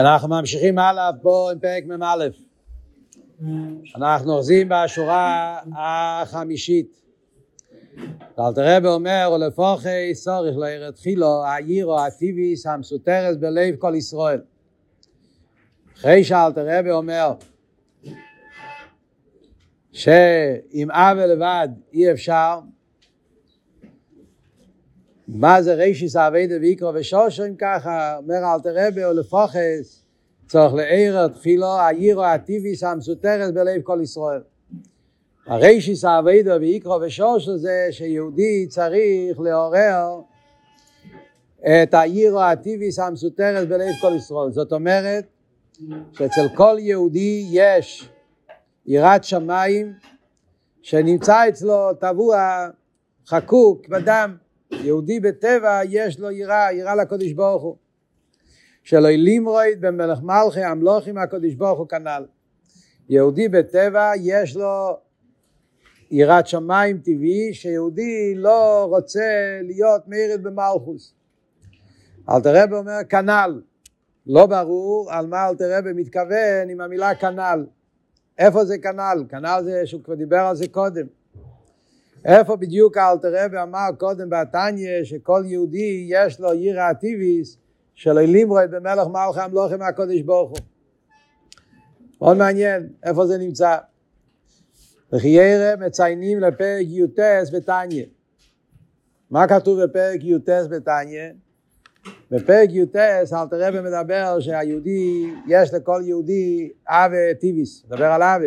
אנחנו ממשיכים הלאה פה עם פרק מ"א. אנחנו אוחזים בשורה החמישית. אלטר רבי אומר, ולפוכי צורך להיר תחילו העירו הטיביס המסותרס בלב כל ישראל. אחרי שאלטר רבי אומר שעם עוול לבד אי אפשר, מה זה רישיס עבודה ויקרא ושושו? אם ככה אומר אלטר רבי, ולפוכס צורך להעיר תחילו העירו הטיביס המסותרס בלב כל ישראל. הרישיס עבודה ויקרא ושושו זה שיהודי צריך לעורר את העירו הטיביס המסותרס בלב כל ישראל. זאת אומרת שאצל כל יהודי יש יראת שמיים שנמצא אצלו טבוע, חקוק בדם. יהודי בטבע יש לו יראה לקדוש ברוך הוא, שלא לימרויד במלך מלכי המלוכים הקדוש ברוך הוא כנ"ל. יהודי בטבע יש לו יראת שמיים טבעי, שיהודי לא רוצה להיות מאירת במלכוס. אלטר רבי אומר כנ"ל. לא ברור על מה אלטר רבי מתכוון עם המילה כנ"ל. איפה זה כנ"ל? כנ"ל זה שהוא כבר דיבר על זה קודם. איפה בדיוק אלטר רבי אמר קודם בתניא שכל יהודי יש לו יראת טיביס של לימרויד במלך מלכי המלוכים הקדוש ברוך הוא? מאוד מעניין איפה זה נמצא. וכי ירא מציינים לפרק יוטס בתניא. מה כתוב בפרק יוטס בתניא? בפרק יוטס אלטר רבי מדבר שהיהודי, יש לכל יהודי אבה טיביס, מדבר על אבה.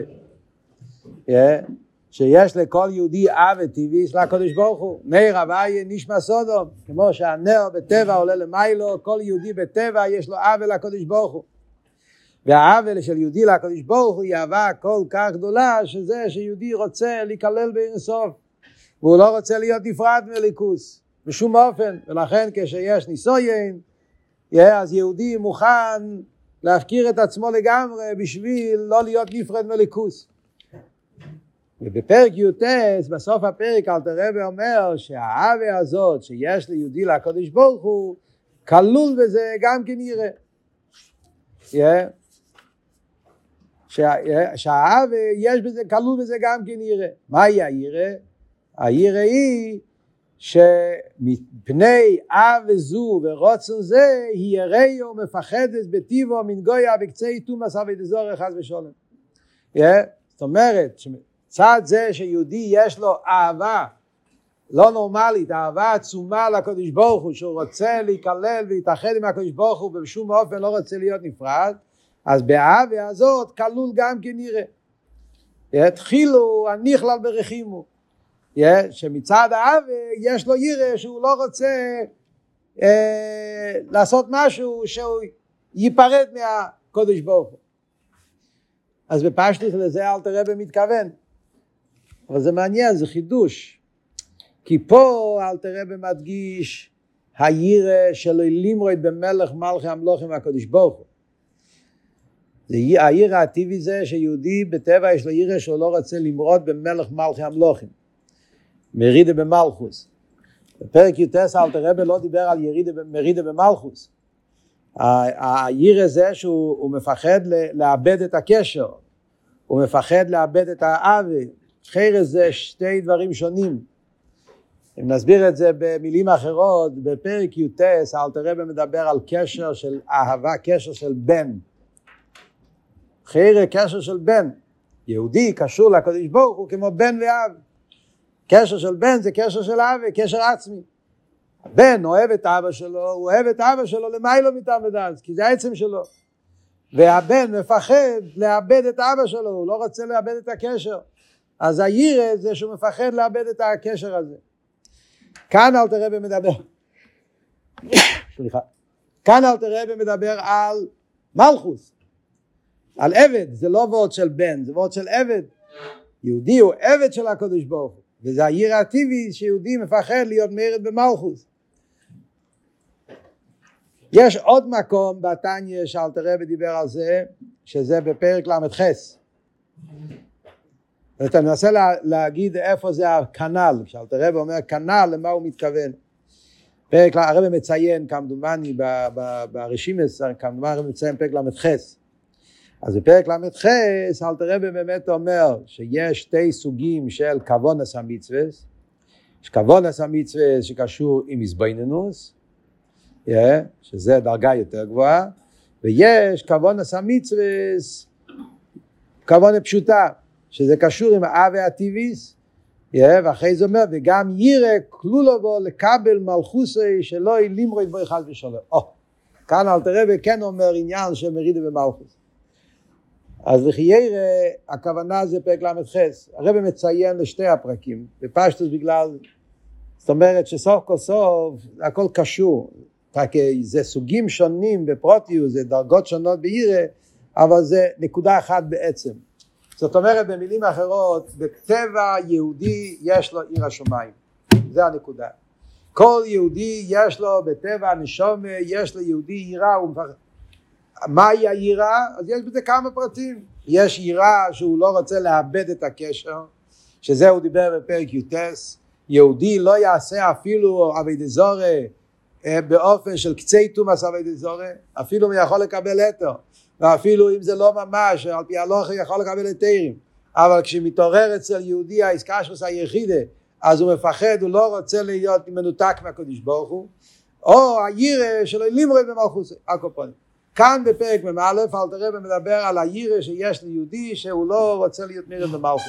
שיש לכל יהודי אבה טיביס לקדוש ברוך הוא, נר הוויה נשמע סודום, כמו שהנר בטבע עולה למיילו, כל יהודי בטבע יש לו אבה לקדוש ברוך הוא. והאבה של יהודי לקדוש ברוך הוא היא אהבה כל כך גדולה, שזה שיהודי רוצה להיכלל באין סוף, והוא לא רוצה להיות נפרד מליכוס בשום אופן, ולכן כשיש ניסויים, אז יהודי מוכן להפקיר את עצמו לגמרי בשביל לא להיות נפרד מליכוס. ובפרק יוטס, בסוף הפרק, אלטר רבי אומר שהאהבה הזאת שיש ליהודי לקדוש ברוך הוא, כלול בזה גם כן יראה. שהאהבה יש בזה, כלול בזה גם כן יראה. מהי היראה? היראה היא שמפני אהבה זו ורצון זה, היא יראה ומפחדת בטיבו מן גויה בקצה תומאס עבד זורח חס ושלום. זאת אומרת, צד זה שיהודי יש לו אהבה לא נורמלית, אהבה עצומה לקדוש ברוך הוא, שהוא רוצה להיכלל ולהתאחד עם הקדוש ברוך הוא, ובשום אופן לא רוצה להיות נפרד, אז באהבה הזאת כלול גם כן יראה. התחילו הנכלל ברחימו, שמצד האהבה יש לו יראה שהוא לא רוצה לעשות משהו שהוא ייפרד מהקדוש ברוך הוא. אז בפשטות לזה אלטר רבי מתכוון. אבל זה מעניין, זה חידוש. כי פה אלטר רבי מדגיש היראה שלא לימרויד במלך מלכי המלוכים הקדוש ברוך הוא. היראה הטבעי זה שיהודי בטבע יש לו יראה שהוא לא רוצה למרוד במלך מלכי המלוכים. מרידה במלכוס. בפרק יוטס אלטר רבי לא דיבר על מרידה במלכוס. היראה זה שהוא מפחד לאבד את הקשר, הוא מפחד לאבד את האהבה. חרא זה שתי דברים שונים. אם נסביר את זה במילים אחרות, בפרק יוטס אלטר רבי מדבר על קשר של אהבה, קשר של בן. חרא קשר של בן, יהודי קשור לקדוש ברוך הוא כמו בן ואב. קשר של בן זה קשר של אהבה, קשר עצמי. הבן אוהב את אבא שלו, הוא אוהב את אבא שלו למיילו מטעם ודאס, כי זה העצם שלו. והבן מפחד לאבד את אבא שלו, הוא לא רוצה לאבד את הקשר. אז היראה זה שהוא מפחד לאבד את הקשר הזה. כאן אלטר רבי מדבר. סליחה. כאן אלטר רבי מדבר על מלכוס. על עבד, זה לא וורט של בן, זה וורט של עבד. יהודי הוא עבד של הקדוש ברוך הוא. וזה היראה הטבעי שיהודי מפחד להיות מאירת במלכוס. יש עוד מקום בתניא שאלטר רבי דיבר על זה, שזה בפרק ל"ח. אתה מנסה להגיד איפה זה הכנ"ל, שאלטר רבי אומר כנ"ל למה הוא מתכוון. הרב מציין כמדומני ברשימס, כמדומני הרב מציין פרק למתחס. אז בפרק למתחס אלתר רבי באמת אומר שיש שתי סוגים של כוונס המצווה, יש כוונס המצווה שקשור עם הזבנינוס, שזה דרגה יותר גבוהה, ויש כוונס המצווה, כוונה פשוטה, שזה קשור עם האב והטיביס, ואחרי זה אומר, וגם יירא כלולו בו לקבל מלכוסי שלא ילימרו ידברי חס ושלום. כאן אלתר רבי כן אומר עניין של מרידה במלכוס. אז לכי יירא, הכוונה זה פרק למתחס. הרבי מציין לשתי הפרקים, בפשטוס בגלל, זאת אומרת שסוף כל סוף, הכל קשור, זה סוגים שונים בפרוטיוס, זה דרגות שונות בירא, אבל זה נקודה אחת בעצם. זאת אומרת במילים אחרות, בטבע יהודי יש לו עיר השמיים, זה הנקודה. כל יהודי יש לו בטבע נשמה, יש לו יהודי עירה, מהי העירה? אז יש בזה כמה פרטים. יש עירה שהוא לא רוצה לאבד את הקשר, שזה הוא דיבר בפרק יוטס, יהודי לא יעשה אפילו עבודת זרה באופן של קצי תומס עבודת זרה, אפילו הוא יכול לקבל היתר. ואפילו אם זה לא ממש, על פי הלוכה יכול לקבל היתרים, אבל כשמתעורר אצל יהודי האיסקשוס היחידה, אז הוא מפחד, הוא לא רוצה להיות מנותק מהקדוש ברוך הוא, או הירא שלא לימרד במלכוס, הקופונים. כאן בפרק ממאלף, אלתר רבי מדבר על הירא שיש ליהודי שהוא לא רוצה להיות מרד במלכוס.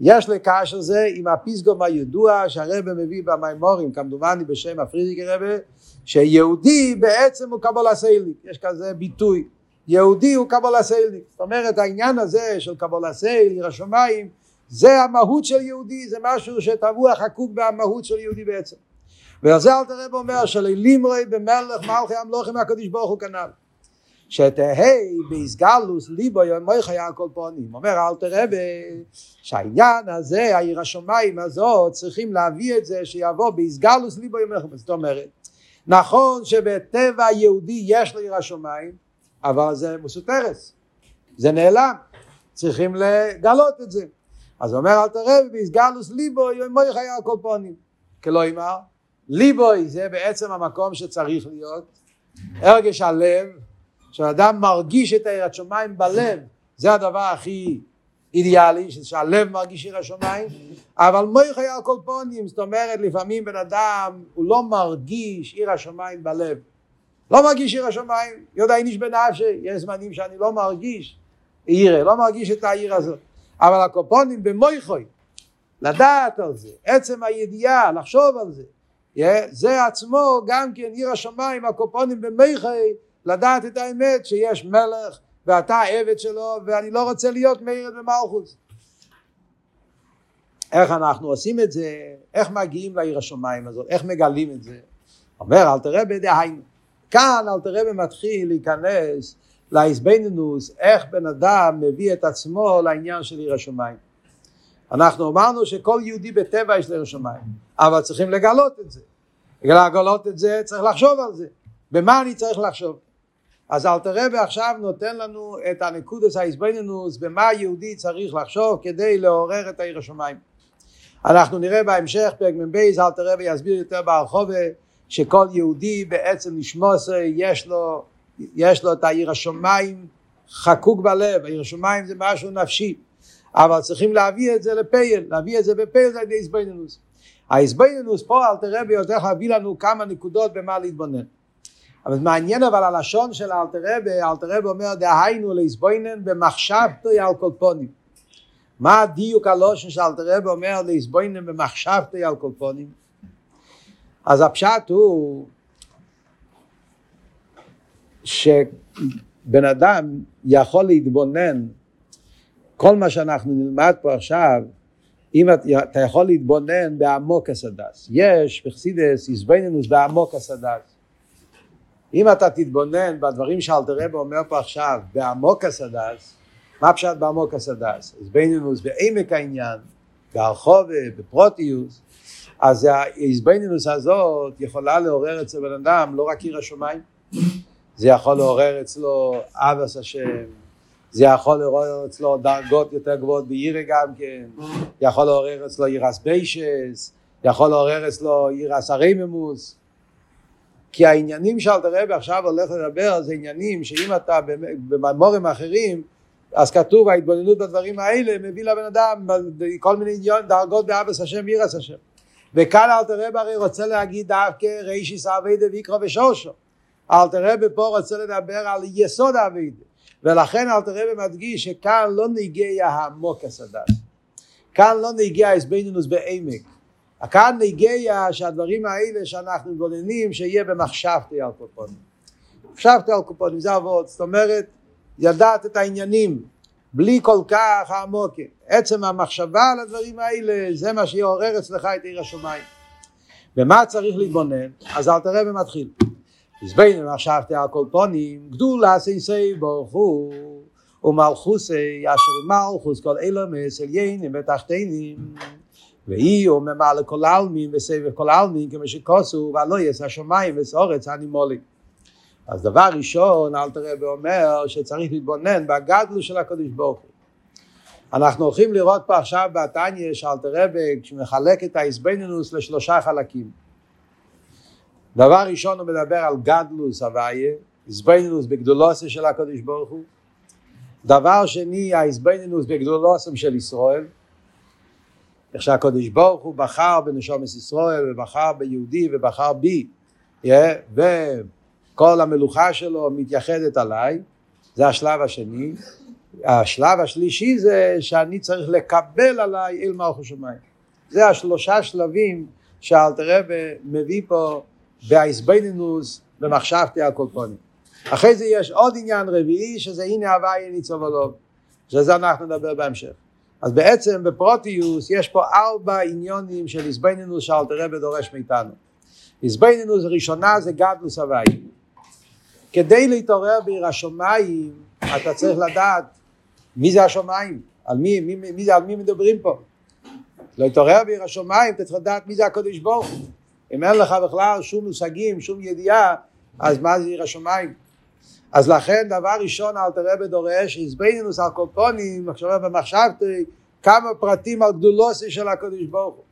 יש לקשר זה עם הפסגום הידוע שהרבי מביא במימורים, כמדומני בשם הפרידיק רבי, שיהודי בעצם הוא קבלה סייליק, יש כזה ביטוי. יהודי הוא קבלה סייליק, זאת אומרת העניין הזה של קבלה סייל, עיר השמיים, זה המהות של יהודי, זה משהו שטבוע חקוק במהות של יהודי בעצם. וזה אלתר רבי אומר שללימרי במלך מלכי המלוכים הקדוש ברוך הוא כנ"ל, שתהי בהסגלוס ליבו יומי חיה הכל פונים. אומר אלתר רבי שהעניין הזה, העיר השמיים הזאת, צריכים להביא את זה שיבוא בהסגלוס ליבו יומי חיה, זאת אומרת נכון שבטבע יהודי יש לו עיר השמיים, אבל זה מוסתרס, זה נעלם, צריכים לגלות את זה. אז אומר אלתר רבי, בהסגלוס ליבוי יומוי חיה הכל פונים, כלא אמר, ליבוי זה בעצם המקום שצריך להיות, הרגש הלב, שאדם מרגיש את עיר השמיים בלב, זה הדבר הכי אידיאלי, שהלב מרגיש עיר השמיים, אבל מוי חיה הכל פונים, זאת אומרת לפעמים בן אדם, הוא לא מרגיש עיר השמיים בלב, לא מרגיש עיר השמיים, יודע איניש בנפשי, יש זמנים שאני לא מרגיש עירה, לא מרגיש את העיר הזאת, אבל הקופונים במויכוי, לדעת על זה, עצם הידיעה, לחשוב על זה, זה עצמו גם כן עיר השמיים, הקופונים במויכוי, לדעת את האמת שיש מלך ואתה עבד שלו ואני לא רוצה להיות מרד במלכות. איך אנחנו עושים את זה, איך מגיעים לעיר השמיים הזאת, איך מגלים את זה? אומר אלתר רבי דהיינו, כאן אלתר רבי מתחיל להיכנס להסבנינוס, איך בן אדם מביא את עצמו לעניין של עיר השמיים. אנחנו אמרנו שכל יהודי בטבע יש לו עיר השמיים, אבל צריכים לגלות את זה. לגלות את זה צריך לחשוב על זה. במה אני צריך לחשוב? אז אלתר רבי עכשיו נותן לנו את הנקודות ההסבנינוס, במה היהודי צריך לחשוב כדי לעורר את העיר השמיים. אנחנו נראה בהמשך פרק מבייז, אלתר רבי יסביר יותר בהרחבה, שכל יהודי בעצם נשמוס יש לו את העיר השמיים חקוק בלב. העיר השמיים זה משהו נפשי, אבל צריכים להביא את זה לפייל, להביא את זה בפייל, זה על ידי הסבנינוס. ההסבנינוס פה אלתר רבי הולך להביא לנו כמה נקודות במה להתבונן. אבל מעניין אבל הלשון של אלתר רבי, אלתר רבי אומר דהיינו להסבנן במחשבתו על כל פונים. מה הדיוק הלושן של אלתר רבי אומר להסבנן במחשבתו על כל פונים? אז הפשט הוא שבן אדם יכול להתבונן, כל מה שאנחנו נלמד פה עכשיו, אם אתה יכול להתבונן בעמוק הסדס, יש בחסידס הסבנינוס בעמוק הסדס. אם אתה תתבונן בדברים שאלתר רבי אומר פה עכשיו בעמוק הסדס, מה פשט בעמוק הסדס? הסבנינוס בעמק העניין, בהרחובה, בפרוטיוס, אז ההסבנינוס הזאת יכולה לעורר אצל בן אדם לא רק עיר השמיים, זה יכול לעורר אצלו אבס השם, זה יכול לעורר אצלו דרגות יותר גבוהות בעירה גם כן, יכול לעורר אצלו עירס ביישס, יכול לעורר אצלו עירס הריממוס, כי העניינים שאלתר רבי עכשיו הולך לדבר זה עניינים שאם אתה במאמרים אחרים אז כתוב ההתבוננות בדברים האלה מביא לבן אדם כל מיני דרגות באבס השם ירס השם, וכאן אלטר רבי הרי רוצה להגיד דווקא ראשיס אבידה ויקרא ושושו. אלטר רבי פה רוצה לדבר על יסוד אבידה, ולכן אלטר רבי מדגיש שכאן לא נגיע העמוק הסדס, כאן לא נגיע הסבינינוס בעמק, כאן נגיע שהדברים האלה שאנחנו מבוננים שיהיה במחשבתי על קופונים, מחשבתי על קופונים זה עבוד, זאת אומרת ידעת את העניינים בלי כל כך העמוק, עצם המחשבה על הדברים האלה זה מה שיעורר אצלך את עיר השומיים. ומה צריך להתבונן? אז אלתר רבי מתחיל הסבינינוס מחשבתי על קופונים גדולה סייסי ברוך ומלכוסי אשר מלכוס כל אלומס עליינים ותחתינים ואי הוא ממעל לכל העלמין וסבב כל העלמין כמו שכוסו ולא יש השמיים וסורץ הנימולים. אז דבר ראשון אלתר רבי אומר שצריך להתבונן בגדלו של הקדוש ברוך הוא. אנחנו הולכים לראות פה עכשיו בתניא שאלתר רבי כשמחלק את ההסבינינוס לשלושה חלקים, דבר ראשון הוא מדבר על גדלוס הוויה, הסבינינוס בגדולוסו של הקדוש ברוך הוא, דבר שני ההסבינינוס בגדולוסו של ישראל, איך שהקדוש ברוך הוא בחר בנשומת ישראל ובחר ביהודי ובחר בי וכל המלוכה שלו מתייחדת עליי, זה השלב השני. השלב השלישי זה שאני צריך לקבל עליי אל מלכות שמיים. זה השלושה שלבים שאלתר רבי מביא פה בהסבינינוס במחשבתי על קופונים. אחרי זה יש עוד עניין רביעי שזה הנה הוויה ניצב עליו, שזה אנחנו נדבר בהמשך. אז בעצם בפרוטיוס יש פה ארבע עניונים של הסבינינוס שאלתר רבי דורש מאיתנו. הסבינינוס ראשונה זה גדלוס הוויה. כדי להתעורר בעיר השמיים אתה צריך לדעת מי זה השמיים, על מי מדברים פה. להתעורר בעיר השמיים אתה צריך לדעת מי זה הקדוש ברוך הוא. אם אין לך בכלל שום מושגים, שום ידיעה, אז מה זה עיר השמיים? אז לכן דבר ראשון אלתר רבי דורש הסבינינוס על קופונים, במחשבתי כמה פרטים על גדולוסי של הקדוש ברוך הוא.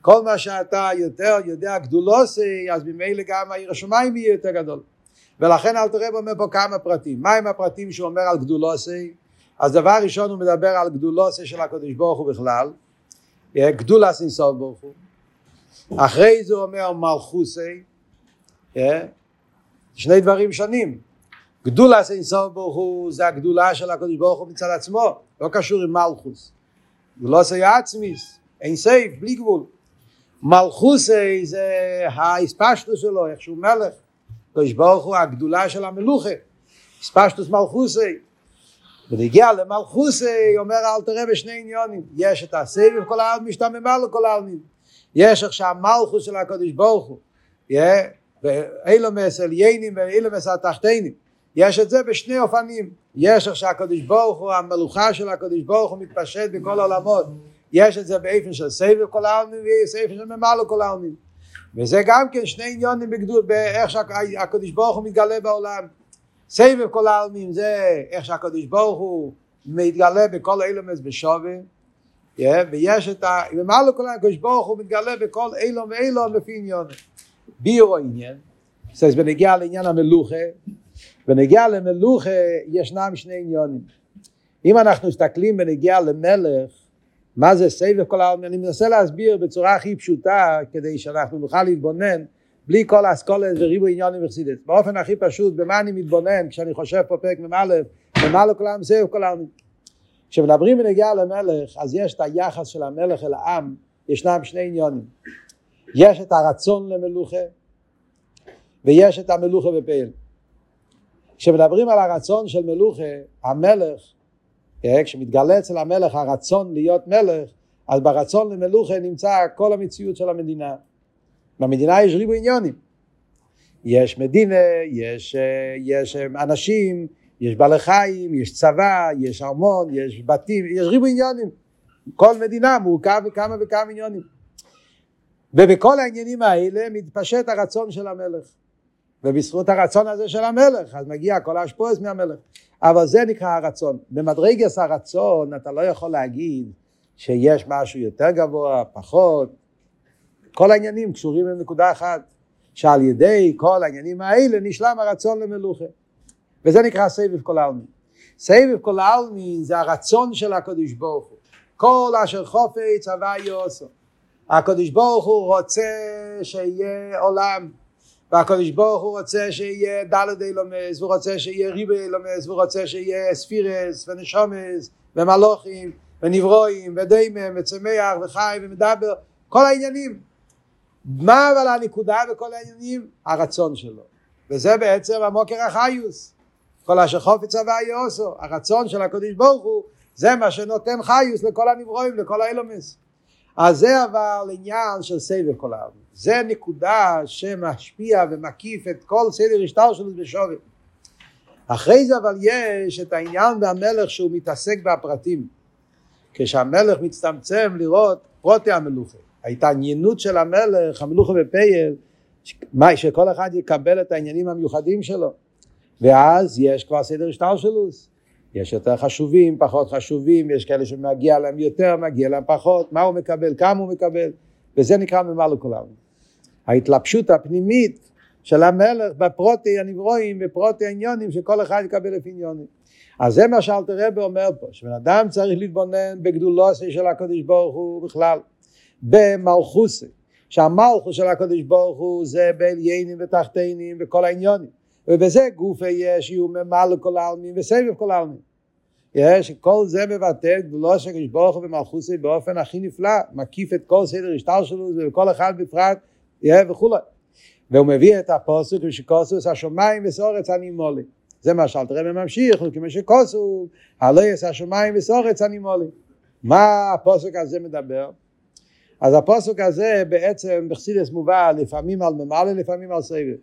כל מה שאתה יותר יודע גדולוסי, אז ממילא גם העיר השמיים יהיה יותר גדול. ולכן אלתר רבי אומר פה כמה פרטים. מה הם הפרטים שהוא אומר על גדולוסי? אז דבר ראשון הוא מדבר על גדולוסי של הקדוש ברוך הוא בכלל, גדולס אין סוף ברוך הוא. אחרי זה הוא אומר מלכוסי, שני דברים שונים. גדולת אין סוף ברוך הוא זה הגדולה של הקדוש ברוך הוא מצד עצמו, לא קשור עם מלכוס. גדולת עצמיס, אין סוף, בלי גבול. מלכוס זה ההספשטוס שלו, איך שהוא מלך. הקדוש ברוך הוא הגדולה של המלוכה, הספשטוס מלכוס. ונגיע למלכוס אומר אלתר רבי שני עניונים, יש את הסבב כל העלמין משתממה לכל העלמין, יש עכשיו המלכוס של הקדוש ברוך הוא, ואילומס עליינים ואילומס התחתינים. יש את זה בשני אופנים, יש עכשיו הקדוש ברוך הוא, המלוכה של הקדוש ברוך הוא מתפשט בכל העולמות, יש את זה באופן של סבב כל העלמין וסבב של ממעל כל העלמין, וזה גם כן שני עניונים בגדול באיך שהקדוש ברוך הוא מתגלה בעולם. סבב כל העלמין זה איך שהקדוש ברוך הוא מתגלה בכל אילומס בשווה, ויש את ממעל כל העלמין, הקדוש ברוך הוא מתגלה בכל אילום ואילום לפי עניון. בירו עניין, זה בנגיע לעניין המלוכה, ונגיע למלוכה ישנם שני עניונים. אם אנחנו מסתכלים ונגיע למלך, מה זה סבב כל העלמין? אני מנסה להסביר בצורה הכי פשוטה כדי שאנחנו נוכל להתבונן בלי כל אסכולת וריבוי עניונים וחסידות. באופן הכי פשוט, במה אני מתבונן כשאני חושב פה פרק ממעלה, ממעלה כל העלמין, סבב כל העלמין. כשמדברים ונגיע למלך, אז יש את היחס של המלך אל העם, ישנם שני עניונים. יש את הרצון למלוכה, ויש את המלוכה בפועל. כשמדברים על הרצון של מלוכה, המלך, כשמתגלה אצל המלך הרצון להיות מלך, אז ברצון למלוכה נמצא כל המציאות של המדינה. במדינה יש ריבוי עניונים. יש מדינה, יש אנשים, יש בעלי חיים, יש צבא, יש ארמון, יש בתים, יש ריבוי עניונים. כל מדינה מורכב בכמה וכמה עניונים. ובכל העניינים האלה מתפשט הרצון של המלך. ובזכות הרצון הזה של המלך, אז מגיע כל השפועס מהמלך. אבל זה נקרא הרצון. במדרגס הרצון, אתה לא יכול להגיד שיש משהו יותר גבוה, פחות. כל העניינים קשורים לנקודה אחת, שעל ידי כל העניינים האלה נשלם הרצון למלוכה. וזה נקרא סבב כל העלמין. סבב כל העלמין זה הרצון של הקדוש ברוך הוא. כל אשר חופץ הווי יעשה. הקדוש ברוך הוא רוצה שיהיה עולם, והקדוש ברוך הוא רוצה שיהיה דלת אילומס, הוא רוצה שיהיה ריבה אילומס, הוא רוצה שיהיה ספירס ונשומס ומלוכים ונברואים ודיימם וצמח וחי ומדבר, כל העניינים. מה אבל הנקודה וכל העניינים? הרצון שלו. וזה בעצם המוקר החיוס. כל אשר חופץ הווי יעשו. הרצון של הקדוש ברוך הוא, זה מה שנותן חיוס לכל הנברואים, לכל האילומס. אז זה אבל עניין של סבב כל העלמין. זה נקודה שמשפיע ומקיף את כל סדר השטר שלו בשווה. אחרי זה אבל יש את העניין והמלך שהוא מתעסק בפרטים. כשהמלך מצטמצם לראות פרוטי המלוכה. ההתעניינות של המלך, המלוכה בפייל, שכל אחד יקבל את העניינים המיוחדים שלו. ואז יש כבר סדר השטר שלו. יש יותר חשובים, פחות חשובים, יש כאלה שמגיע להם יותר, מגיע להם פחות, מה הוא מקבל, כמה הוא מקבל, וזה נקרא ממלא כל העלמין. ההתלבשות הפנימית של המלך בפרוטי הנברואים, בפרוטי העניונים, שכל אחד יקבל לפי עניונים. אז זה מה שאלטר רבי אומר פה, שבן אדם צריך להתבונן בגדולו של הקדוש ברוך הוא בכלל, במלכוס, שהמלכוס של הקדוש ברוך הוא זה בעליינים ותחתינים וכל העניונים. ובזה גוף יש יום ממלא כל העלמין וסבב כל העלמין. יש כל זה מבטא גדולו של הקדוש ברוך הוא ומלכותו באופן הכי נפלא, מקיף את כל סדר השטר שלו וכל אחד בפרט וכו'. והוא מביא את הפסוק ושכוסוס השמיים וסורץ אני מולי. זה מה שאלטר רבי ממשיך, וכמו שכוסוס הלא יש השמיים וסורץ אני מולי. מה הפסוק הזה מדבר? אז הפסוק הזה בעצם בחסידות מובא לפעמים על ממלא לפעמים על סבב.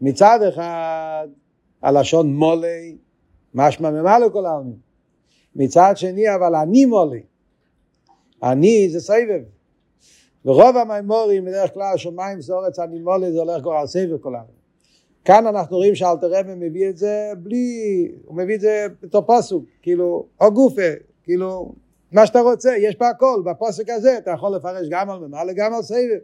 מצד אחד הלשון מולי משמע ממלא כל העלמין, מצד שני אבל אני מולי, אני זה סבב, ורוב המיימורים בדרך כלל שמיים סורץ אני מולי זה הולך כבר על סבב כל העלמין. כאן אנחנו רואים שאלטר רבי מביא את זה בלי, הוא מביא את זה בתור פסוק, כאילו או גופה, כאילו מה שאתה רוצה יש פה הכל, בפסוק הזה אתה יכול לפרש גם על ממלא גם על סבב.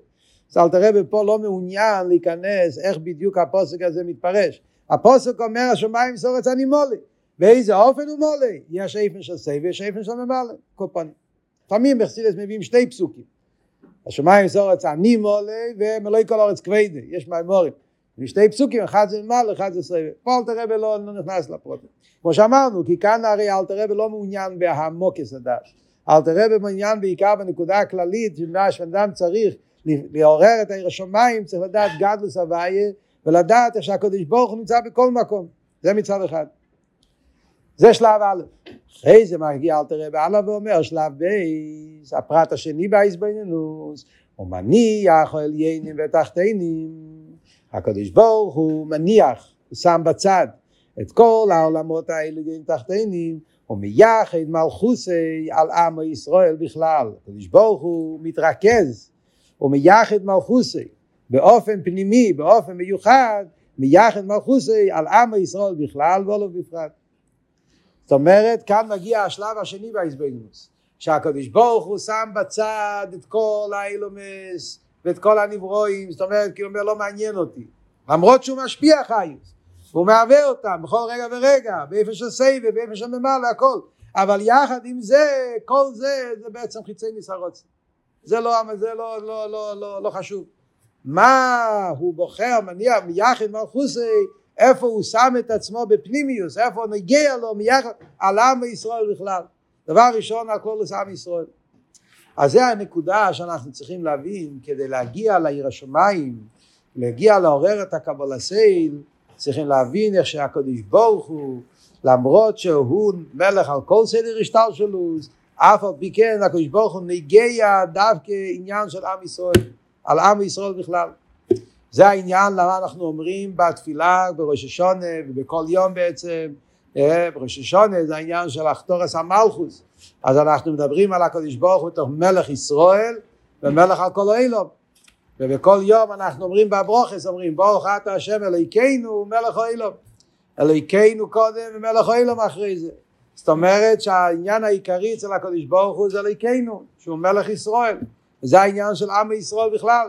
אז אלטר רבי פה לא מעוניין להיכנס איך בדיוק הפסוק הזה מתפרש. הפסוק אומר השמיים וסורץ אני מולי, באיזה אופן הוא מולי? יש איפן של סבב ויש איפן של ממלא. קופן פעמים בחסידות מביאים שתי פסוקים, השמיים וסורץ אני מולי ומלואי כל אורץ כבדי, יש מימורים ושתי פסוקים, אחד זה ממלא אחד זה סבב. פה אלטר רבי לא נכנס לפרוטות כמו שאמרנו, כי כאן הרי אלטר רבי לא מעוניין בהעמקת הדעת, אלטר רבי מעוניין בעיקר בנקודה הכללית שמה שאדם צריך לעורר את השמיים, צריך לדעת גדלות הוויה ולדעת שהקדוש ברוך הוא נמצא בכל מקום. זה מצד אחד, זה שלב א'. אחרי זה מגיע אלטר רבי הלאה ואומר שלב בייס, הפרט השני בייס בעניינוס, הוא מניח או עליינים ותחתינים. הקדוש ברוך הוא מניח, הוא שם בצד את כל העולמות העליונים ותחתינים, הוא מייחד מלכוסי על עם ישראל בכלל. הקדוש ברוך הוא מתרכז, הוא מייחד מלכוסי באופן פנימי, באופן מיוחד, מייחד מלכוסי על עם ישראל בכלל ולא בפרט. זאת אומרת, כאן מגיע השלב השני בהסבינוס, שהקדוש ברוך הוא שם בצד את כל האילומס ואת כל הנברואים. זאת אומרת, כי הוא אומר לא מעניין אותי, למרות שהוא משפיע חיוס, הוא מהווה אותם בכל רגע ורגע, באיפה של סבב, באיפה של ממלא, הכל. אבל יחד עם זה, כל זה, זה בעצם חיצי נסרוץ. זה לא חשוב. מה הוא בוחר, מניח, מייחד מלכוסי, איפה הוא שם את עצמו בפנימיוס, איפה הוא נגיע לו מייחד, על עם ישראל בכלל. דבר ראשון, על כל עם ישראל. אז זה הנקודה שאנחנו צריכים להבין, כדי להגיע לעיר השמיים, להגיע לעורר את הקבול הסייל, צריכים להבין איך שהקדוש ברוך הוא, למרות שהוא מלך על כל סדר השטר שלו, אף על פי כן הקדוש ברוך הוא נגיע דווקא עניין של עם ישראל, על עם ישראל בכלל. זה העניין למה אנחנו אומרים בתפילה בראש השונה ובכל יום בעצם. בראש השונה זה העניין של אחתורס המלכוס, אז אנחנו מדברים על הקדוש ברוך הוא בתוך מלך ישראל ומלך על כל העולם. ובכל יום אנחנו אומרים בברוכס, אומרים ברוך אתה השם אלוהינו מלך העולם, אלוהינו קודם ומלך העולם אחרי זה. זאת אומרת שהעניין העיקרי אצל הקדוש ברוך הוא זה אלוהינו שהוא מלך ישראל, זה העניין של עם ישראל בכלל.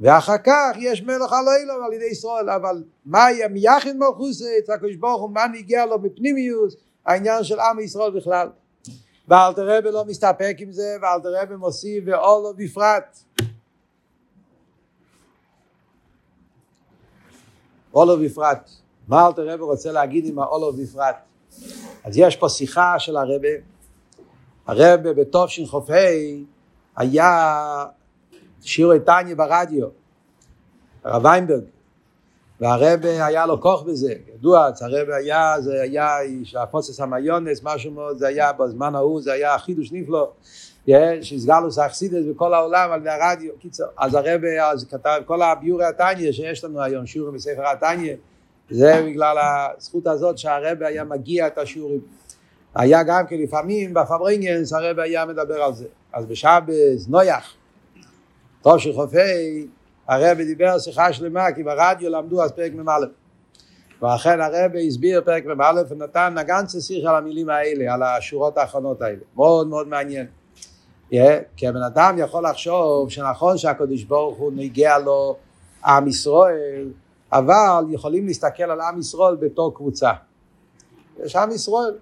ואחר כך יש מלך הלילה על ידי ישראל, אבל מה יחד מלכוסת, הקדוש ברוך הוא מה נגיע לו מפנימיוס, העניין של עם ישראל בכלל. ואלטר רבי לא מסתפק עם זה, ואלטר רבי מוסיף ואולו בפרט. אולו בפרט, מה אלטר רבי רוצה להגיד עם האולו בפרט? אז יש פה שיחה של הרבי, הרבי בתוף של חופי היה שיעורי טניה ברדיו, הרב איינברג, והרבי היה לו כוח בזה, ידוע, הרבי היה, זה היה שהפוסס המיונס, משהו מאוד, זה היה בזמן ההוא, זה היה החידוש נפלא, שהסגלו סאכסידס בכל העולם על הרדיו, קיצור, אז הרבי אז כתב, כל הביורי הטניה שיש לנו היום, שיעורים בספר הטניה, זה בגלל הזכות הזאת שהרבי היה מגיע את השיעורים, היה גם כי לפעמים בפברינגנס הרבי היה מדבר על זה, אז בשבס נויח, טוב של חופי, הרבי דיבר שיחה שלמה, כי ברדיו למדו אז פרק ממלף. ואכן הרבי הסביר פרק ממלף ונתן נגנצה שיח על המילים האלה, על השורות האחרונות האלה. מאוד מאוד מעניין. כי הבן אדם יכול לחשוב שנכון שהקדוש ברוך הוא נגיע לו עם ישראל, אבל יכולים להסתכל על עם ישראל בתור קבוצה. יש עם ישראל.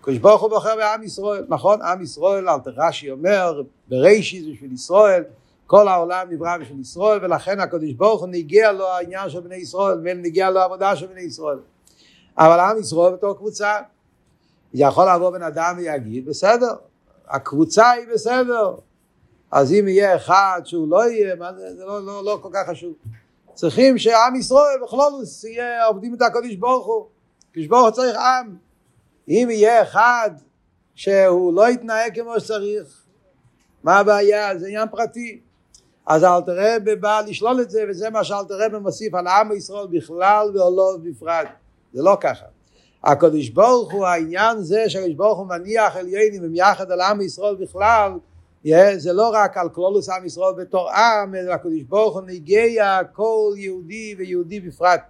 הקדוש ברוך הוא בוחר בעם ישראל, נכון? עם ישראל, אלתר רש"י אומר, בראשית זה בשביל ישראל, כל העולם נברא בשביל ישראל, ולכן הקדוש ברוך הוא נגיע לו העניין של בני ישראל, ונגיע לו העבודה של בני ישראל. אבל עם ישראל בתור קבוצה, יכול לעבור בן אדם ויגיד, בסדר, הקבוצה היא בסדר, אז אם יהיה אחד שהוא לא יהיה, זה לא כל כך חשוב. צריכים שעם ישראל בכלולוס יהיה עובדים את הקדוש ברוך הוא. הקדוש ברוך הוא צריך עם. אם יהיה אחד שהוא לא יתנהג כמו שצריך, מה הבעיה? זה עניין פרטי. אז אלטר רבי בא לשלול את זה, וזה מה שאלטר רבי מוסיף על עם ישראל בכלל ועולו בפרט. זה לא ככה. הקדוש ברוך הוא, העניין זה שהקדוש ברוך הוא מניח עליינים הם יחד על עם ישראל בכלל, זה לא רק על כלולוס עם ישראל בתור עם, אלא הקדוש ברוך הוא נגיע כל יהודי ויהודי בפרט.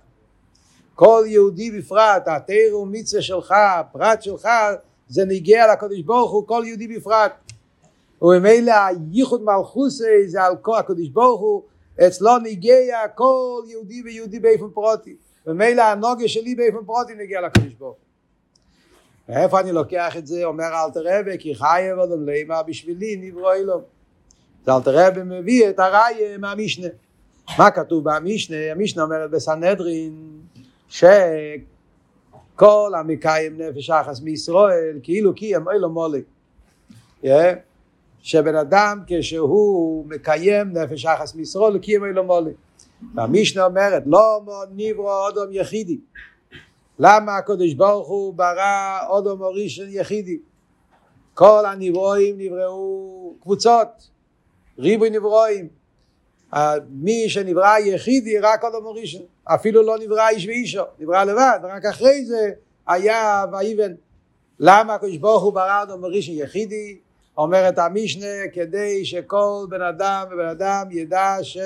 כל יהודי בפרט, התורה ומצווה שלך, הפרט שלך, זה נגיע לקדוש ברוך הוא, כל יהודי בפרט. וממילא ייחוד מלכוסי זה על כל הקדוש ברוך הוא, אצלו נגיע כל יהודי ויהודי באופן פרטי. וממילא הנוגה שלי באופן פרטי נגיע לקדוש ברוך הוא. ואיפה אני לוקח את זה? אומר אלטר רבי, כי חייב אדם לימה בשבילי נברא אלוהים. אז אלטר רבי מביא את הראיה מהמשנה. מה כתוב במשנה? המשנה אומרת בסנהדרין, שכל המקיים נפש אחת מישראל כאילו כי הם אלו מולי, שבן אדם כשהוא מקיים נפש אחת מישראל כי הם אלו מולי. והמשנה אומרת לא נברא אדם יחידי. למה הקדוש ברוך הוא ברא אדם ראשון יחידי? כל הנברואים נבראו קבוצות, ריבוי נברואים, מי שנברא יחידי רק אדם ראשון, אפילו לא נברא איש ואישו, נברא לבד, ורק אחרי זה היה ואיבן. למה הקדוש ברוך הוא ברא אדם ראשון יחידי? אומרת המשנה, כדי שכל בן אדם ובן אדם ידע שהוא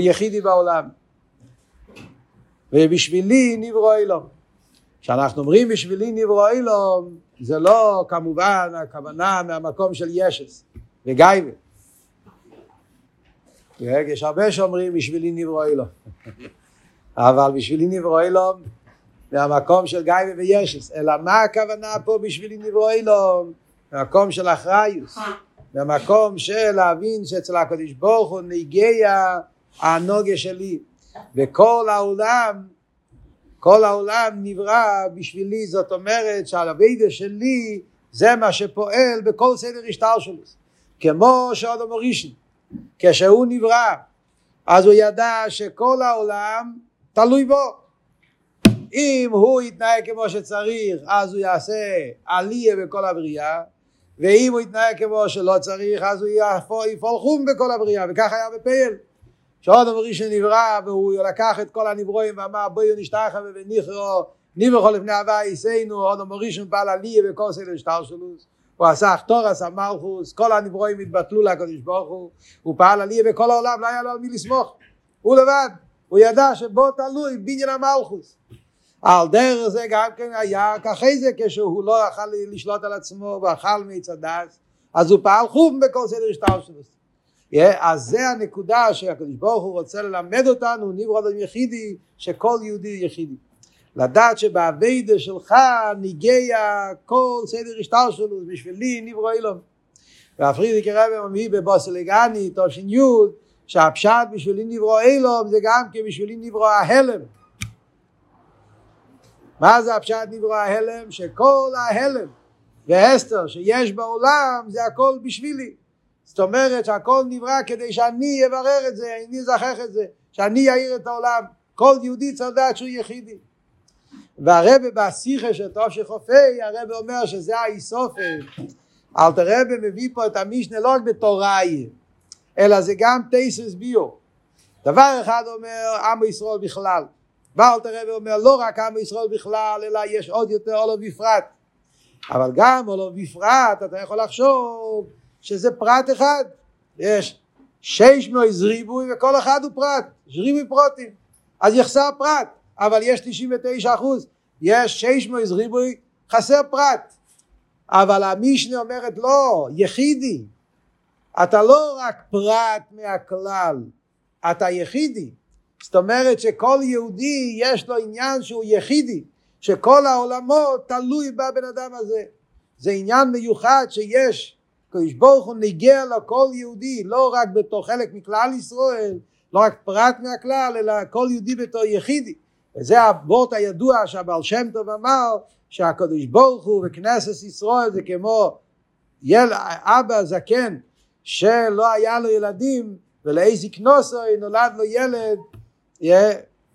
יחידי בעולם. ובשבילי נברא אלוהים. כשאנחנו אומרים בשבילי נברא אלוהים, זה לא כמובן הכוונה מהמקום של ישס וגייבה. יש הרבה שאומרים בשבילי נברא אלוהים, אבל בשבילי נברא אלוהים מהמקום של גאווה וישס. אלא מה הכוונה פה בשבילי נברא אלוהים? מהמקום של אחריוס, מהמקום של להבין שאצל הקדוש ברוך הוא נגיע הנוגה שלי, וכל העולם, כל העולם נברא בשבילי. זאת אומרת שהעבודה שלי זה מה שפועל בכל סדר השטר שלו. כמו שאדם ראשון כשהוא נברא, אז הוא ידע שכל העולם תלוי בו. אם הוא יתנהג כמו שצריך, אז הוא יעשה עלייה בכל הבריאה, ואם הוא יתנהג כמו שלא צריך, אז הוא יפעל חום בכל הבריאה, וכך היה בפעל. שעוד אמרי שנברא, והוא לקח את כל הנברואים ואמר, בואו נשתחו ונכרו, נברכו לפני הווה עשינו, עוד אמרי שנפעל עלייה בכל סדר שטר שלו. הוא עשה אחתור, עשה מלכוס, כל הנברואים התבטלו לקדוש ברוך הוא, הוא פעל עלייה בכל העולם, לא היה לו על מי לסמוך, הוא לבד, הוא ידע שבו תלוי בניין המלכוס. על דרך זה גם כן היה ככה זה, כשהוא לא יכל לשלוט על עצמו ואכל מעץ הדעת, אז הוא פעל חום בכל סדר השטר שלו. אז זה הנקודה שהקדוש ברוך הוא רוצה ללמד אותנו, נברא אדם יחידי, שכל יהודי יחידי. לדעת שבעבודה שלך ניגיה כל סדר השטר שלו, בשבילי נברא אילון. והפרידיק הרבי מביא בבוסלגני תושין י' שהפשט בשבילי נברא אילון זה גם כבשבילי נברא ההלם. מה זה הפשט נברא ההלם? שכל ההלם והסתר שיש בעולם זה הכל בשבילי. זאת אומרת שהכל נברא כדי שאני אברר את זה, אני אזכח את זה, שאני יאיר את העולם. כל יהודי צריך לדעת שהוא יחידי. והרבי בשיחה של טוב שחופי, הרבי אומר שזה האיסופה. אלטר רבי מביא פה את המשנה לא רק בתוראי, אלא זה גם תייסס ביו. דבר אחד אומר עם ישראל בכלל. ואלטר רבי אומר לא רק עם ישראל בכלל, אלא יש עוד יותר עולם בפרט. אבל גם עולם בפרט, אתה יכול לחשוב שזה פרט אחד. יש 600 ריבוי וכל אחד הוא פרט, ריבוי פרוטים. אז יחסר פרט. אבל יש 99%, יש 600 ריבוי, חסר פרט. אבל המשנה אומרת לא, יחידי, אתה לא רק פרט מהכלל, אתה יחידי. זאת אומרת שכל יהודי יש לו עניין שהוא יחידי, שכל העולמות תלוי בבן אדם הזה. זה עניין מיוחד שיש, הקדוש ברוך הוא ניגע לכל יהודי, לא רק בתור חלק מכלל ישראל, לא רק פרט מהכלל, אלא כל יהודי בתור יחידי. וזה הבורט הידוע שהבעל שם טוב אמר שהקדוש ברוך הוא וכנסת ישראל זה כמו אבא זקן שלא היה לו ילדים ולאיזי כנוסו נולד לו ילד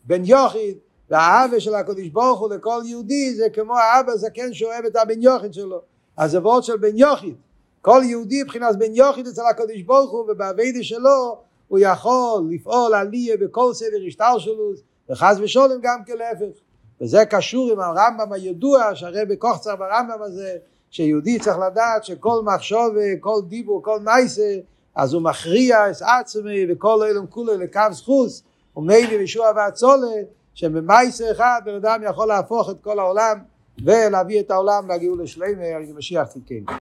בן יוכיד, והאבא של הקדוש ברוך הוא לכל יהודי זה כמו האבא זקן שאוהב את הבן יוכיד שלו. אז זה בורט של בן יוכיד, כל יהודי מבחינת בן יוכיד אצל הקדוש ברוך הוא, ובעבודה שלו הוא יכול לפעול עליה בכל סדר השטר שלו וחס ושולם גם כלהפך. וזה קשור עם הרמב"ם הידוע שהרבי קוחצר ברמב"ם הזה שיהודי צריך לדעת שכל מחשוב כל דיבור כל נייסה אז הוא מכריע את עצמי וכל אילום כולו לקו זכוס ומיילי וישוע והצולת, שבמייסה אחד בן אדם יכול להפוך את כל העולם ולהביא את העולם להגיעו לשלמה. אני משיח תיקן.